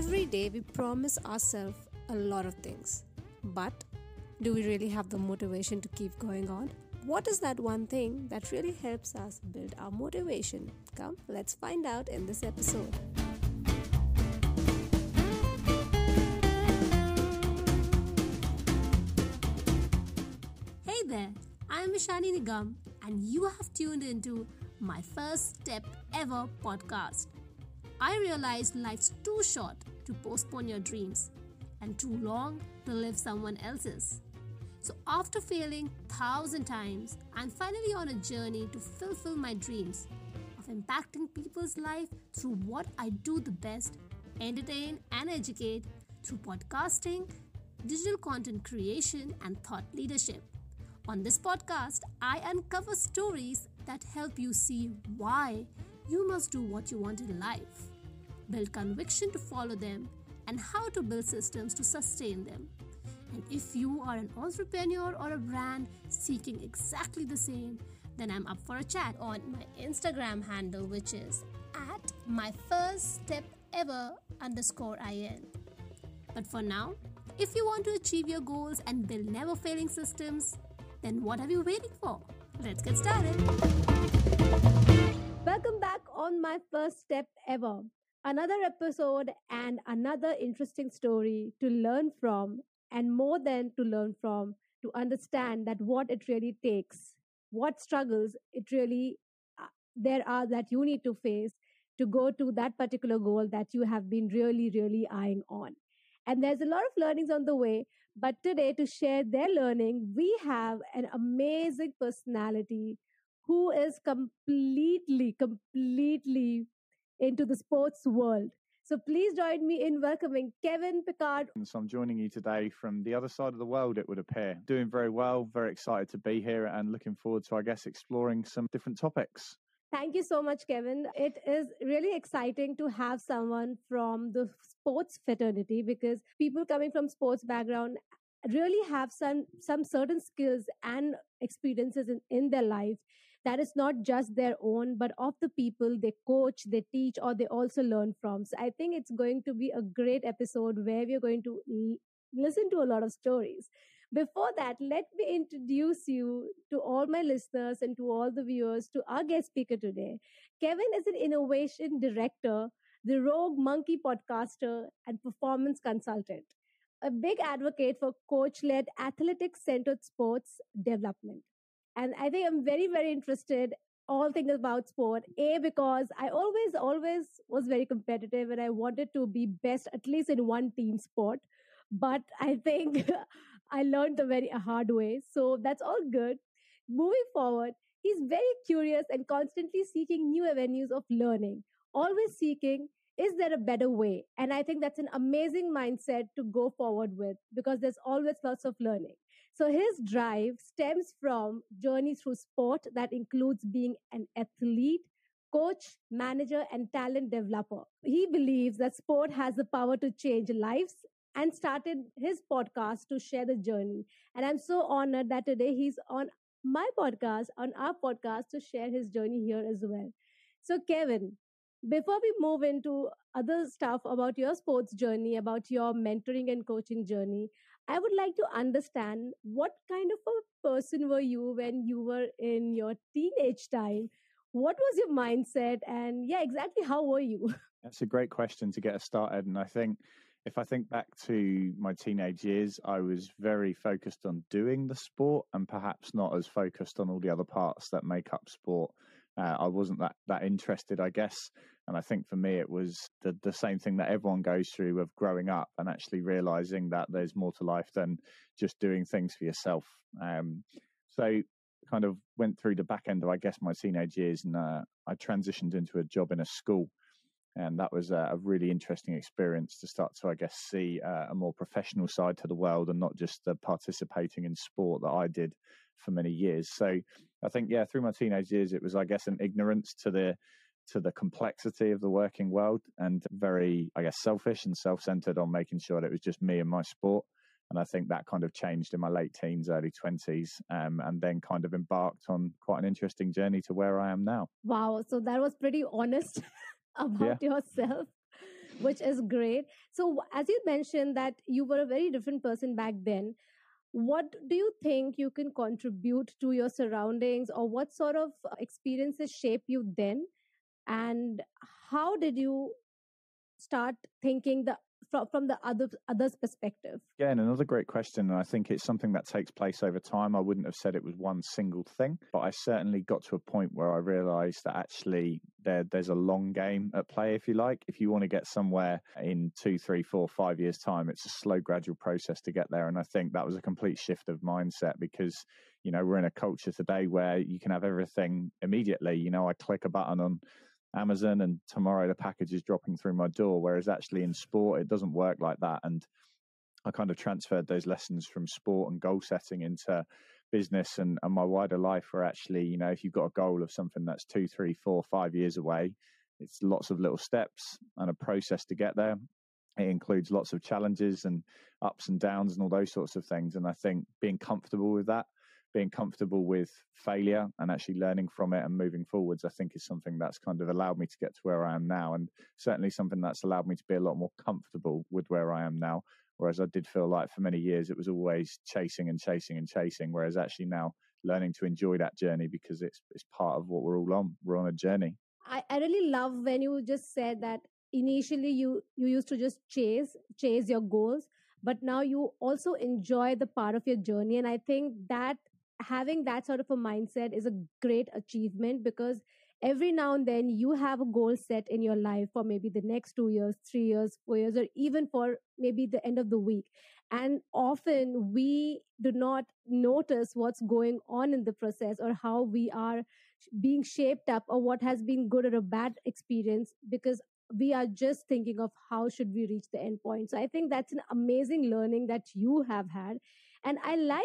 Every day we promise ourselves a lot of things. But do we really have the motivation to keep going on? What is that one thing that really helps us build our motivation? Come, let's find out in this episode. Hey there, I'm Ishani Nigam and you have tuned into my first step ever podcast. I realized life's too short to postpone your dreams and too long to live someone else's. So after failing 1,000 times, I'm finally on a journey to fulfill my dreams of impacting people's life through what I do the best, entertain and educate through podcasting, digital content creation and thought leadership. On this podcast, I uncover stories that help you see why you must do what you want in life, build conviction to follow them, and how to build systems to sustain them. And if you are an entrepreneur or a brand seeking exactly the same, then I'm up for a chat on my Instagram handle, which is @myfirststepever_in. But for now, if you want to achieve your goals and build never failing systems, then what are you waiting for? Let's get started. Welcome back on my first step ever. Another episode and another interesting story to learn from, and more than to learn from, to understand that what it really takes, what struggles it really there are that you need to face to go to that particular goal that you have been really, really eyeing on. And there's a lot of learnings on the way, but today to share their learning, we have an amazing personality who is completely into the sports world. So please join me in welcoming Kevin Picard. So I'm joining you today from the other side of the world, it would appear. Doing very well, very excited to be here and looking forward to, I guess, exploring some different topics. Thank you so much, Kevin. It is really exciting to have someone from the sports fraternity, because people coming from sports background really have some certain skills and experiences in their life that is not just their own, but of the people they coach, they teach, or they also learn from. So I think it's going to be a great episode where we're going to listen to a lot of stories. Before that, let me introduce you to all my listeners and to all the viewers to our guest speaker today. Kevin is an innovation director, the Rogue Monkey podcaster, and performance consultant. A big advocate for coach-led, athletics-centered sports development. And I think I'm very, very interested all things about sport. A, because I always was very competitive and I wanted to be best at least in one team sport. But I think I learned the very hard way. So that's all good. Moving forward, he's very curious and constantly seeking new avenues of learning. Always seeking, is there a better way? And I think that's an amazing mindset to go forward with, because there's always lots of learning. So his drive stems from journeys through sport that includes being an athlete, coach, manager, and talent developer. He believes that sport has the power to change lives and started his podcast to share the journey. And I'm so honored that today he's on my podcast, on our podcast, to share his journey here as well. So Kevin, before we move into other stuff about your sports journey, about your mentoring and coaching journey, I would like to understand what kind of a person were you when you were in your teenage time? What was your mindset? And yeah, exactly how were you? That's a great question to get us started. And I think if I think back to my teenage years, I was very focused on doing the sport and perhaps not as focused on all the other parts that make up sport. I wasn't that interested, I guess. And I think for me, it was the same thing that everyone goes through of growing up and actually realizing that there's more to life than just doing things for yourself. So kind of went through the back end of, I guess, my teenage years, and I transitioned into a job in a school. And that was a really interesting experience to start to, I guess, see a more professional side to the world and not just the participating in sport that I did for many years. So I think, yeah, through my teenage years, it was, I guess, an ignorance to the complexity of the working world, and very, I guess, selfish and self-centered on making sure that it was just me and my sport. And I think that kind of changed in my late teens, early 20s, and then kind of embarked on quite an interesting journey to where I am now. Wow. So that was pretty honest about yourself. which is great. So as you mentioned that you were a very different person back then, what do you think you can contribute to your surroundings, or what sort of experiences shape you then? And how did you start thinking from the other's perspective? Yeah, and another great question. And I think it's something that takes place over time. I wouldn't have said it was one single thing, but I certainly got to a point where I realized that actually there's a long game at play, if you like. If you want to get somewhere in 2, 3, 4, 5 years' time, it's a slow, gradual process to get there. And I think that was a complete shift of mindset because, you know, we're in a culture today where you can have everything immediately. You know, I click a button on Amazon and tomorrow the package is dropping through my door, whereas actually in sport it doesn't work like that. And I kind of transferred those lessons from sport and goal setting into business and my wider life, where actually, you know, if you've got a goal of something that's 2, 3, 4, 5 years away, it's lots of little steps and a process to get there. It includes lots of challenges and ups and downs and all those sorts of things. And I think being comfortable with that, being comfortable with failure and actually learning from it and moving forwards, I think is something that's kind of allowed me to get to where I am now, and certainly something that's allowed me to be a lot more comfortable with where I am now. Whereas I did feel like for many years it was always chasing and chasing and chasing, whereas actually now learning to enjoy that journey because it's part of what we're all on. We're on a journey. I really love when you just said that initially you used to just chase your goals, but now you also enjoy the part of your journey. And I think that having that sort of a mindset is a great achievement, because every now and then you have a goal set in your life for maybe the next 2 years, 3 years, 4 years, or even for maybe the end of the week. And often we do not notice what's going on in the process or how we are being shaped up or what has been good or a bad experience, because we are just thinking of how should we reach the end point. So I think that's an amazing learning that you have had. And I like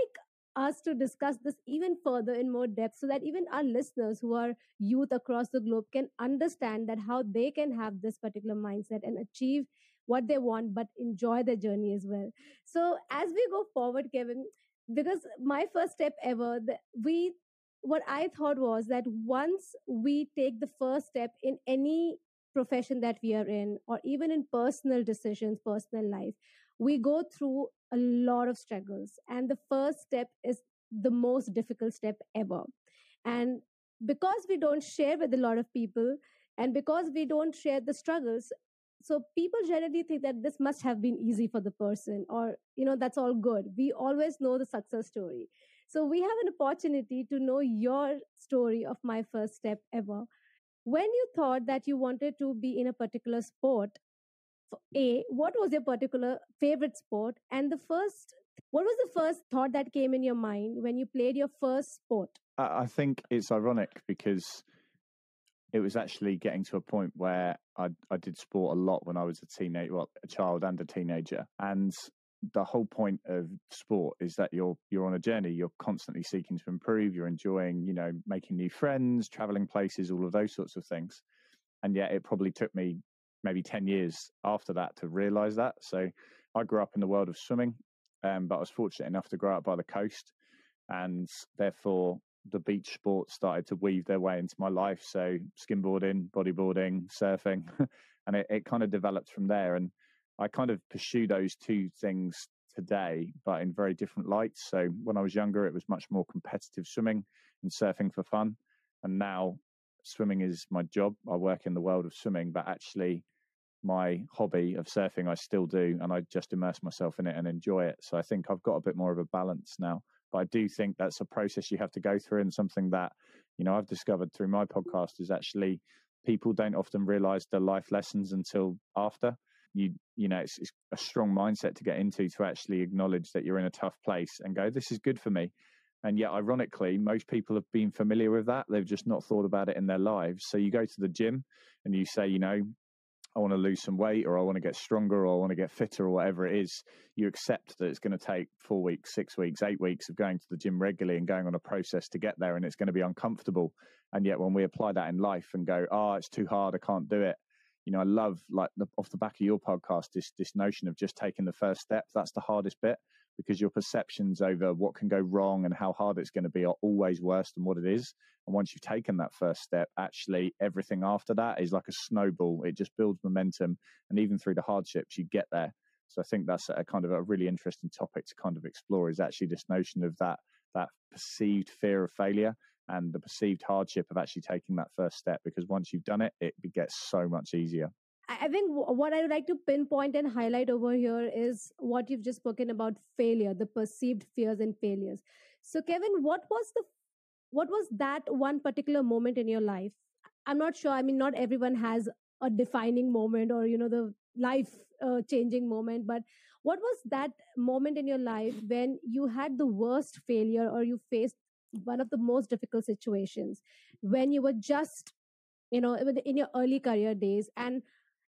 us to discuss this even further in more depth, so that even our listeners who are youth across the globe can understand that how they can have this particular mindset and achieve what they want, but enjoy the journey as well. So as we go forward, Kevin, because my first step ever, what I thought was that once we take the first step in any profession that we are in, or even in personal decisions, personal life, we go through a lot of struggles. And the first step is the most difficult step ever. And because we don't share with a lot of people, and because we don't share the struggles, so people generally think that this must have been easy for the person, or, you know, that's all good. We always know the success story. So we have an opportunity to know your story of my first step ever. When you thought that you wanted to be in a particular sport, what was your particular favorite sport? And what was the first thought that came in your mind when you played your first sport? I think it's ironic because it was actually getting to a point where I did sport a lot when I was a child and a teenager. And the whole point of sport is that you're on a journey, you're constantly seeking to improve, you're enjoying, you know, making new friends, traveling places, all of those sorts of things. And yet it probably took me maybe 10 years after that to realize that. So I grew up in the world of swimming, but I was fortunate enough to grow up by the coast, and therefore the beach sports started to weave their way into my life. So skimboarding, bodyboarding, surfing, and it kind of developed from there. And I kind of pursue those two things today, but in very different lights. So when I was younger, it was much more competitive swimming and surfing for fun. And now swimming is my job. I work in the world of swimming, but actually my hobby of surfing I still do, and I just immerse myself in it and enjoy it. So I think I've got a bit more of a balance now. But I do think that's a process you have to go through, and something that, you know, I've discovered through my podcast is actually people don't often realize the life lessons until after. You know, it's a strong mindset to get into, to actually acknowledge that you're in a tough place and go, this is good for me. And yet, ironically, most people have been familiar with that. They've just not thought about it in their lives. So you go to the gym and you say, you know, I want to lose some weight, or I want to get stronger, or I want to get fitter, or whatever it is. You accept that it's going to take 4 weeks, 6 weeks, 8 weeks of going to the gym regularly and going on a process to get there. And it's going to be uncomfortable. And yet when we apply that in life and go, it's too hard, I can't do it. You know, I love, like, off the back of your podcast, this notion of just taking the first step. That's the hardest bit. because your perceptions over what can go wrong and how hard it's going to be are always worse than what it is. And once you've taken that first step, actually everything after that is like a snowball. It just builds momentum. And even through the hardships, you get there. So I think that's a kind of a really interesting topic to kind of explore, is actually this notion of that perceived fear of failure and the perceived hardship of actually taking that first step. Because once you've done it, it gets so much easier. I think what I would like to pinpoint and highlight over here is what you've just spoken about failure, the perceived fears and failures. So Kevin, what was that one particular moment in your life? I'm not sure. I mean, not everyone has a defining moment or, the life-changing moment. But what was that moment in your life when you had the worst failure or you faced one of the most difficult situations when you were just, in your early career days? And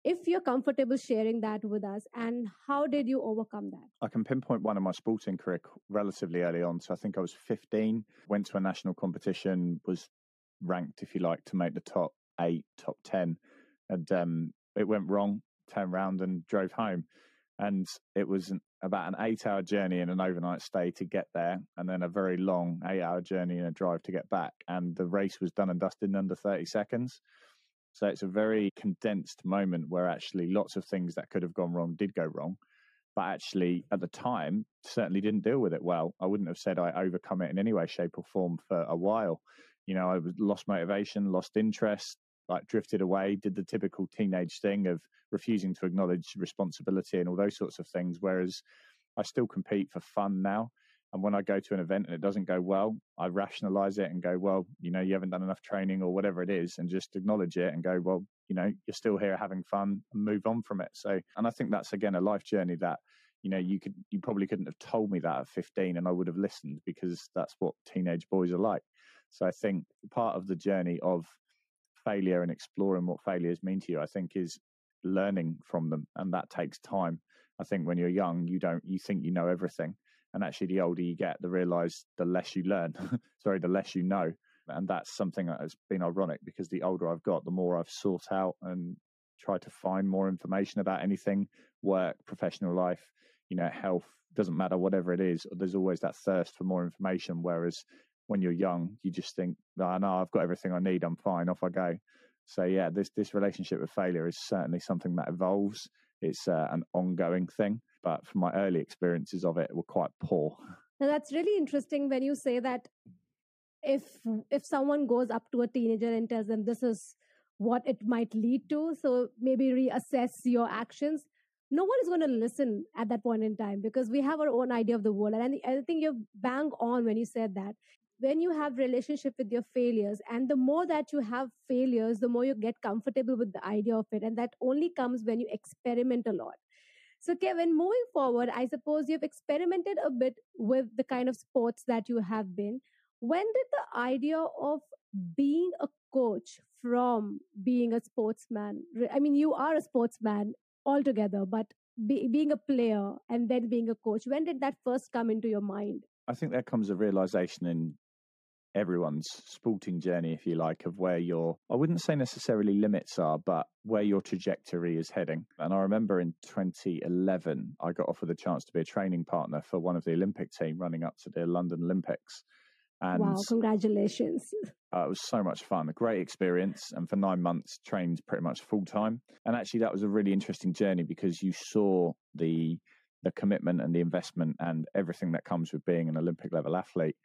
if you're comfortable sharing that with us, and how did you overcome that? I can pinpoint one in my sporting career relatively early on. So I think I was 15, went to a national competition, was ranked, if you like, to make the top 8, top 10. And it went wrong, turned around and drove home. And it was about an 8-hour journey and an overnight stay to get there, and then a very long 8-hour journey and a drive to get back. And the race was done and dusted in under 30 seconds. So it's a very condensed moment where actually lots of things that could have gone wrong did go wrong. But actually, at the time, certainly didn't deal with it well. I wouldn't have said I overcome it in any way, shape or form for a while. I lost motivation, lost interest, like drifted away, did the typical teenage thing of refusing to acknowledge responsibility and all those sorts of things. Whereas I still compete for fun now. And when I go to an event and it doesn't go well, I rationalize it and go, well, you haven't done enough training or whatever it is, and just acknowledge it and go, well, you're still here having fun, and move on from it. So, and I think that's, again, a life journey that, you probably couldn't have told me that at 15 and I would have listened, because that's what teenage boys are like. So I think part of the journey of failure and exploring what failures mean to you, I think, is learning from them. And that takes time. I think when you're young, you think you know everything. And actually, the older you get, the less you learn, the less you know. And that's something that has been ironic, because the older I've got, the more I've sought out and tried to find more information about anything, work, professional life, health, doesn't matter, whatever it is. There's always that thirst for more information. Whereas when you're young, you just think, oh, no, I've got everything I need. I'm fine. Off I go. So, yeah, this relationship with failure is certainly something that evolves. It's an ongoing thing. But from my early experiences of it, were quite poor. Now, that's really interesting when you say that if someone goes up to a teenager and tells them this is what it might lead to, so maybe reassess your actions, no one is going to listen at that point in time, because we have our own idea of the world. And I think you're bang on when you said that. When you have relationship with your failures, and the more that you have failures, the more you get comfortable with the idea of it. And that only comes when you experiment a lot. So Kevin, moving forward, I suppose you've experimented a bit with the kind of sports that you have been. When did the idea of being a coach from being a sportsman, I mean, you are a sportsman altogether, but being a player and then being a coach, when did that first come into your mind? I think there comes a realization in everyone's sporting journey, if you like, of where your, I wouldn't say necessarily limits are, but where your trajectory is heading. And I remember in 2011, I got offered the chance to be a training partner for one of the Olympic team running up to the London Olympics. And wow, congratulations. It was so much fun, a great experience. And for 9 months, trained pretty much full time. And actually, that was a really interesting journey, because you saw the commitment and the investment and everything that comes with being an Olympic level athlete.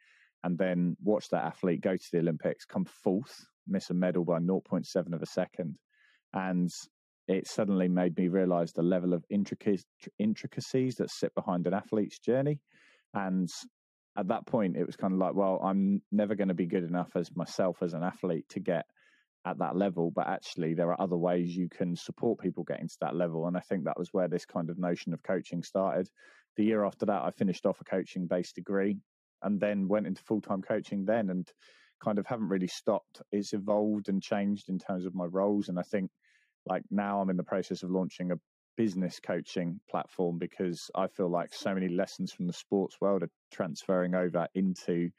And then watch that athlete go to the Olympics, come fourth, miss a medal by 0.7 of a second. And it suddenly made me realize the level of intricacies that sit behind an athlete's journey. And at that point, it was kind of like, well, I'm never going to be good enough as myself as an athlete to get at that level. But actually, there are other ways you can support people getting to that level. And I think that was where this kind of notion of coaching started. The year after that, I finished off a coaching-based degree, and then went into full-time coaching then, and kind of haven't really stopped. It's evolved and changed in terms of my roles. And I think, like, now I'm in the process of launching a business coaching platform, because I feel like so many lessons from the sports world are transferring over into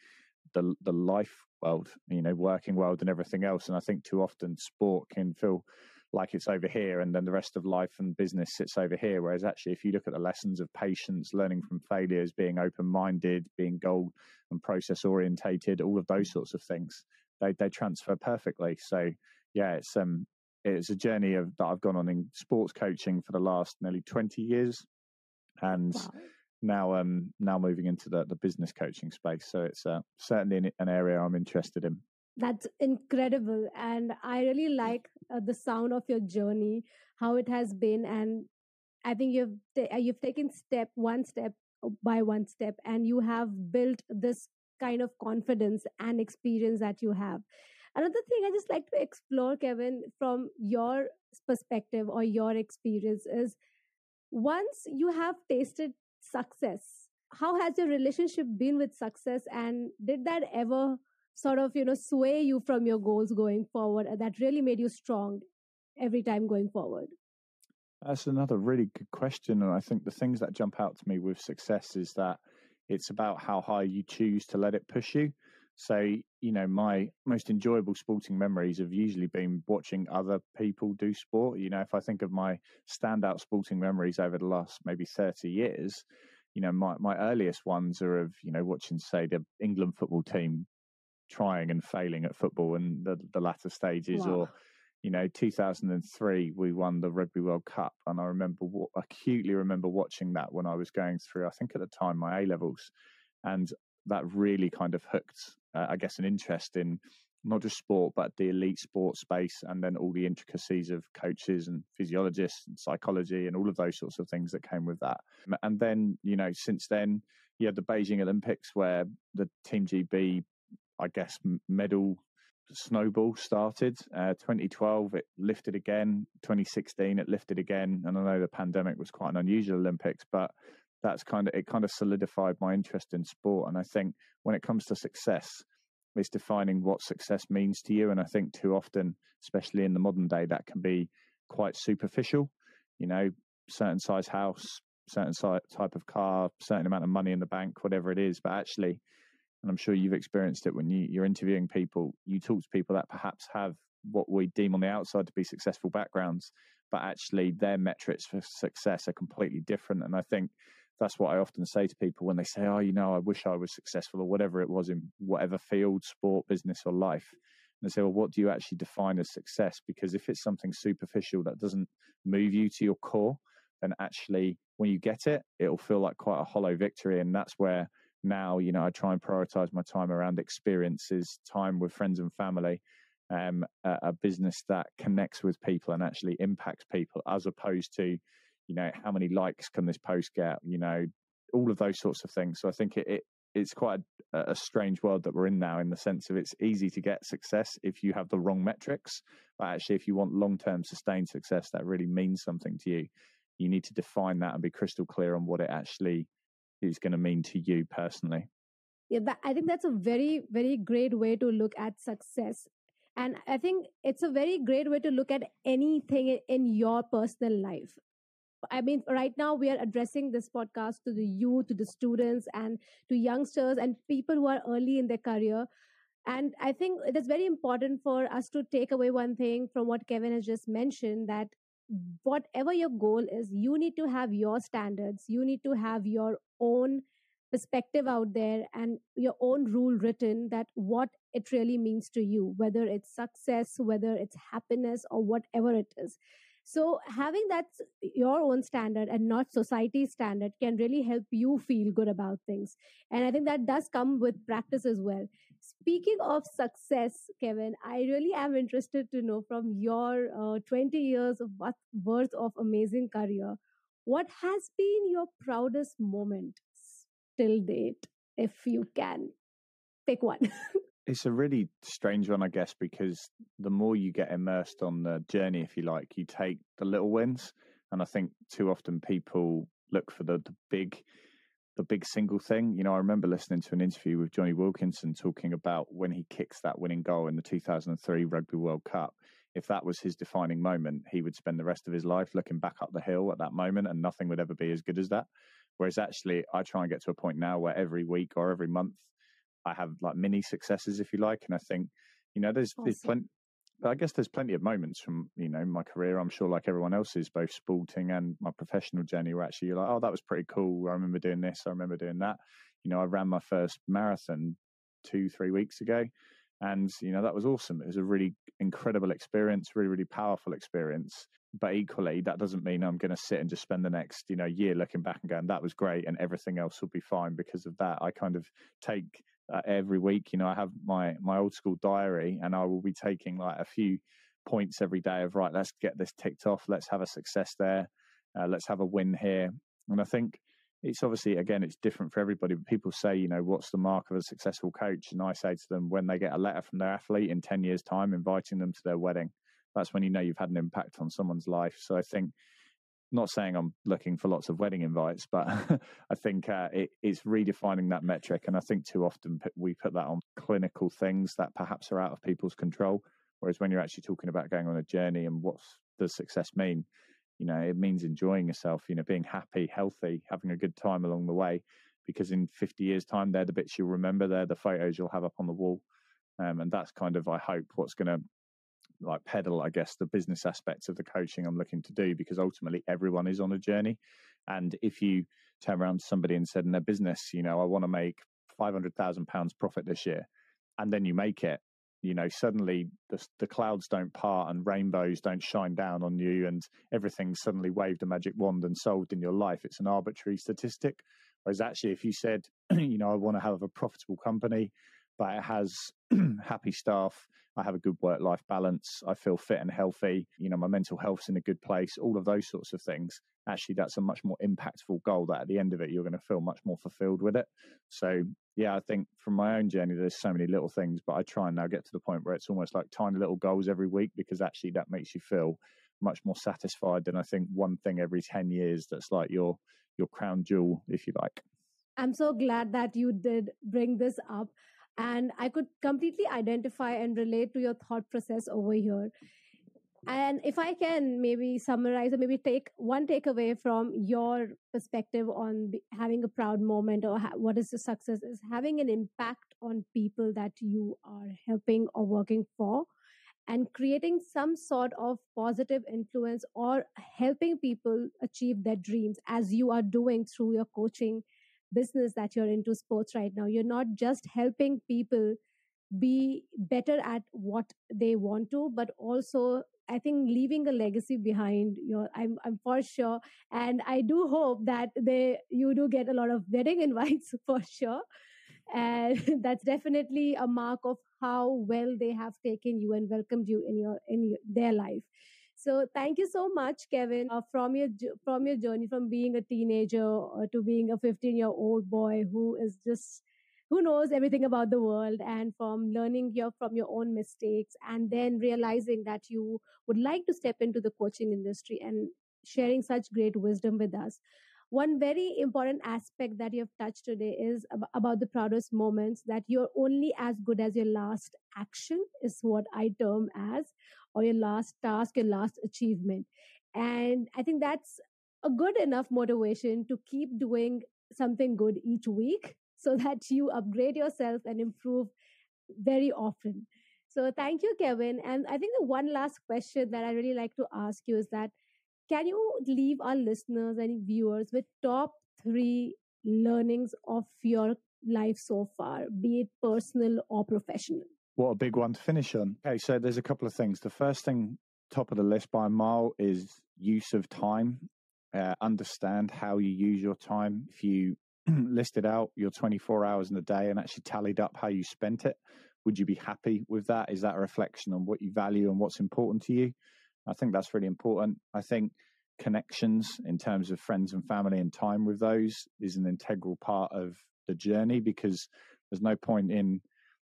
the life world, working world and everything else. And I think too often sport can feel like it's over here, and then the rest of life and business sits over here. Whereas actually, if you look at the lessons of patience, learning from failures, being open-minded, being goal and process orientated, all of those sorts of things, they transfer perfectly. So yeah, it's a journey of that I've gone on in sports coaching for the last nearly 20 years. And wow. Now moving into the business coaching space. So it's certainly an area I'm interested in. That's incredible. And I really like the sound of your journey, how it has been. And I think you've taken step by one step, and you have built this kind of confidence and experience that you have. Another thing I just like to explore, Kevin, from your perspective or your experience is, once you have tasted success, how has your relationship been with success? And did that ever sort of, sway you from your goals going forward, and that really made you strong every time going forward? That's another really good question. And I think the things that jump out to me with success is that it's about how high you choose to let it push you. So, my most enjoyable sporting memories have usually been watching other people do sport. If I think of my standout sporting memories over the last maybe 30 years, my earliest ones are of, watching, say, the England football team trying and failing at football in the latter stages. Wow. Or, 2003, we won the Rugby World Cup. And I acutely remember watching that when I was going through, I think at the time, my A-levels. And that really kind of hooked, I guess, an interest in not just sport, but the elite sports space, and then all the intricacies of coaches and physiologists and psychology and all of those sorts of things that came with that. And then, since then, you had the Beijing Olympics, where the Team GB, I guess, medal snowball started. 2012, it lifted again. 2016, it lifted again. And I know the pandemic was quite an unusual Olympics, but that's kind of solidified my interest in sport. And I think when it comes to success, it's defining what success means to you. And I think too often, especially in the modern day, that can be quite superficial. Certain size house, certain type of car, certain amount of money in the bank, whatever it is. But actually, and I'm sure you've experienced it when you're interviewing people, you talk to people that perhaps have what we deem on the outside to be successful backgrounds, but actually their metrics for success are completely different. And I think that's what I often say to people when they say, oh, I wish I was successful, or whatever it was, in whatever field, sport, business or life. And they say, well, what do you actually define as success? Because if it's something superficial that doesn't move you to your core, then actually when you get it, it'll feel like quite a hollow victory. And that's where now, I try and prioritize my time around experiences, time with friends and family, a business that connects with people and actually impacts people, as opposed to, how many likes can this post get, all of those sorts of things. So I think it's quite a strange world that we're in now, in the sense of it's easy to get success if you have the wrong metrics. But actually, if you want long-term sustained success that really means something to you, you need to define that and be crystal clear on what it actually is going to mean to you personally. Yeah, I think that's a very, very great way to look at success. And I think it's a very great way to look at anything in your personal life. I mean, right now we are addressing this podcast to the youth, to the students, and to youngsters and people who are early in their career. And I think it is very important for us to take away one thing from what Kevin has just mentioned, that whatever your goal is, you need to have your standards, you need to have your own perspective out there and your own rule written, that what it really means to you, whether it's success, whether it's happiness, or whatever it is. So having that your own standard and not society's standard can really help you feel good about things. And I think that does come with practice as well. Speaking of success, Kevin, I really am interested to know, from your 20 years of worth of amazing career, what has been your proudest moment till date, if you can pick one? It's a really strange one, I guess, because the more you get immersed on the journey, if you like, you take the little wins. And I think too often people look for the big single thing. I remember listening to an interview with Johnny Wilkinson talking about when he kicks that winning goal in the 2003 Rugby World Cup. If that was his defining moment, he would spend the rest of his life looking back up the hill at that moment, and nothing would ever be as good as that. Whereas actually, I try and get to a point now where every week or every month, I have like mini successes, if you like. And I think, there's awesome. there's plenty I guess there's plenty of moments from, you know, my career, I'm sure, like everyone else's, both sporting and my professional journey, where actually you're like, oh, that was pretty cool. I remember doing this. I remember doing that. You know, I ran my first marathon 2-3 weeks ago. And, you know, that was awesome. It was a really incredible experience, really, really powerful experience. But equally, that doesn't mean I'm going to sit and just spend the next, you know, year looking back and going, that was great and everything else will be fine because of that. I kind of take every week, you know, I have my old school diary and I will be taking like a few points every day of, right, let's get this ticked off. Let's have a success there. Let's have a win here. And I think it's obviously, again, it's different for everybody, but people say, you know, what's the mark of a successful coach? And I say to them, when they get a letter from their athlete in 10 years' time, inviting them to their wedding, that's when you know you've had an impact on someone's life. So I think, not saying I'm looking for lots of wedding invites, but I think it's redefining that metric. And I think too often we put that on clinical things that perhaps are out of people's control. Whereas when you're actually talking about going on a journey and what does success mean? You know, it means enjoying yourself, you know, being happy, healthy, having a good time along the way, because in 50 years' time, they're the bits you'll remember, they're the photos you'll have up on the wall. And that's kind of, I hope, what's going to like pedal, I guess, the business aspects of the coaching I'm looking to do, because ultimately everyone is on a journey. And if you turn around to somebody and said in their business, you know, I want to make £500,000 profit this year, and then you make it, you know, suddenly the clouds don't part and rainbows don't shine down on you and everything suddenly waved a magic wand and solved in your life. It's an arbitrary statistic. Whereas actually, if you said, you know, I want to have a profitable company, but it has happy staff, I have a good work-life balance, I feel fit and healthy, you know, my mental health's in a good place, all of those sorts of things, actually that's a much more impactful goal that at the end of it, you're going to feel much more fulfilled with it. So yeah, I think from my own journey, there's so many little things, but I try and now get to the point where it's almost like tiny little goals every week, because actually that makes you feel much more satisfied than I think one thing every 10 years that's like your crown jewel, if you like. I'm so glad that you did bring this up. And I could completely identify and relate to your thought process over here. And if I can maybe summarize or maybe take one takeaway from your perspective on having a proud moment or what is the success is having an impact on people that you are helping or working for and creating some sort of positive influence or helping people achieve their dreams as you are doing through your coaching business that you're into sports right now. You're not just helping people be better at what they want to, but also I think leaving a legacy behind. I'm for sure, and I do hope that you do get a lot of wedding invites for sure, and that's definitely a mark of how well they have taken you and welcomed you in their life. So thank you so much, Kevin, from your journey from being a teenager to being a 15-year-old boy who knows everything about the world, and from learning from your own mistakes and then realizing that you would like to step into the coaching industry and sharing such great wisdom with us. One very important aspect that you've touched today is about the proudest moments, that you're only as good as your last action is what I term as, or your last task, your last achievement. And I think that's a good enough motivation to keep doing something good each week so that you upgrade yourself and improve very often. So thank you, Kevin. And I think the one last question that I really like to ask you is that, can you leave our listeners and viewers with top 3 learnings of your life so far, be it personal or professional? What a big one to finish on. Okay, so there's a couple of things. The first thing, top of the list by a mile, is use of time. Understand how you use your time. If you listed out your 24 hours in a day and actually tallied up how you spent it, would you be happy with that? Is that a reflection on what you value and what's important to you? I think that's really important. I think connections in terms of friends and family and time with those is an integral part of the journey, because there's no point in,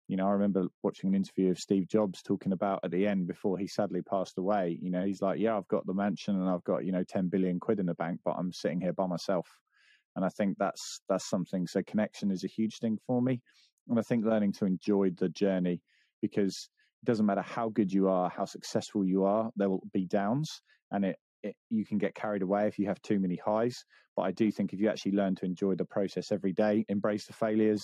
you know, I remember watching an interview of Steve Jobs talking about at the end before he sadly passed away, you know, he's like, yeah, I've got the mansion and I've got, you know, 10 billion quid in the bank, but I'm sitting here by myself. And I think that's something. So connection is a huge thing for me. And I think learning to enjoy the journey, because it doesn't matter how good you are, how successful you are, there will be downs, and you can get carried away if you have too many highs. But I do think if you actually learn to enjoy the process every day, embrace the failures,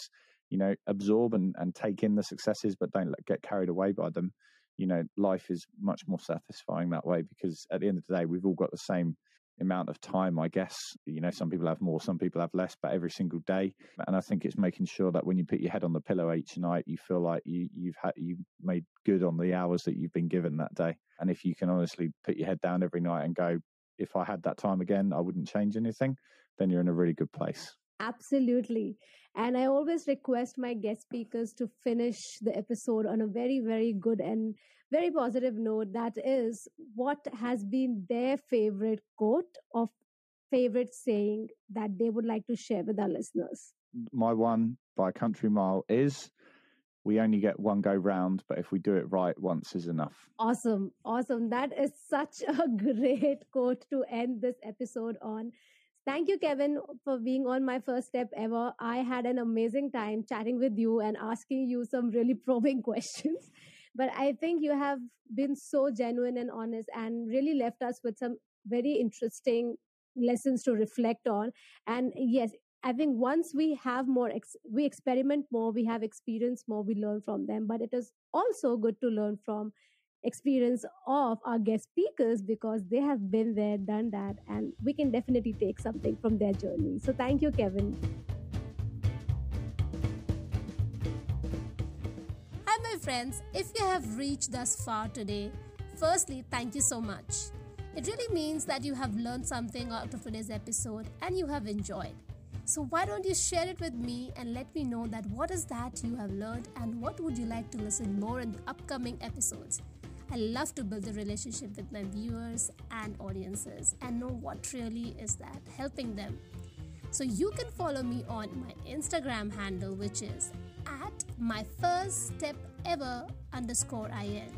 you know, absorb and take in the successes, but don't get carried away by them, you know, life is much more satisfying that way, because at the end of the day, we've all got the same amount of time, I guess. You know, some people have more, some people have less, but every single day. And I think it's making sure that when you put your head on the pillow each night, you feel like you've made good on the hours that you've been given that day. And if you can honestly put your head down every night and go, if I had that time again, I wouldn't change anything, then you're in a really good place. Absolutely. And I always request my guest speakers to finish the episode on a very, very good and very positive note. That is, what has been their favorite quote or favorite saying that they would like to share with our listeners? My one by a country mile is, we only get one go round, but if we do it right, once is enough. Awesome. Awesome. That is such a great quote to end this episode on. Thank you, Kevin, for being on My First Step Ever. I had an amazing time chatting with you and asking you some really probing questions. But I think you have been so genuine and honest and really left us with some very interesting lessons to reflect on. And yes, I think once we have more, we experiment more, we have experience more, we learn from them. But it is also good to learn from experience of our guest speakers, because they have been there, done that, and we can definitely take something from their journey. So thank you, Kevin. Hi, my friends. If you have reached thus far today, firstly, thank you so much. It really means that you have learned something out of today's episode and you have enjoyed. So why don't you share it with me and let me know that what is that you have learned and what would you like to listen more in the upcoming episodes. I love to build a relationship with my viewers and audiences and know what really is that helping them. So you can follow me on my Instagram handle, which is @myfirststepever_IL,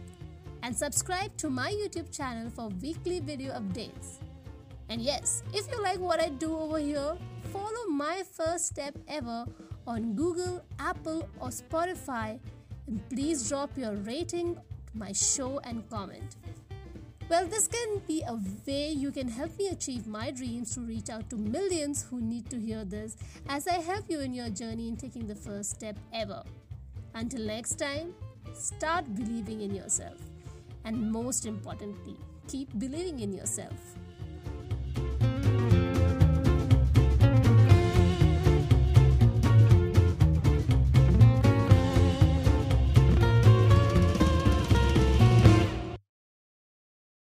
and subscribe to my YouTube channel for weekly video updates. And yes, if you like what I do over here, follow My First Step Ever on Google, Apple or Spotify, and please drop your rating, my show and comment. Well, this can be a way you can help me achieve my dreams to reach out to millions who need to hear this, as I help you in your journey in taking the first step ever. Until next time, start believing in yourself. And most importantly, keep believing in yourself.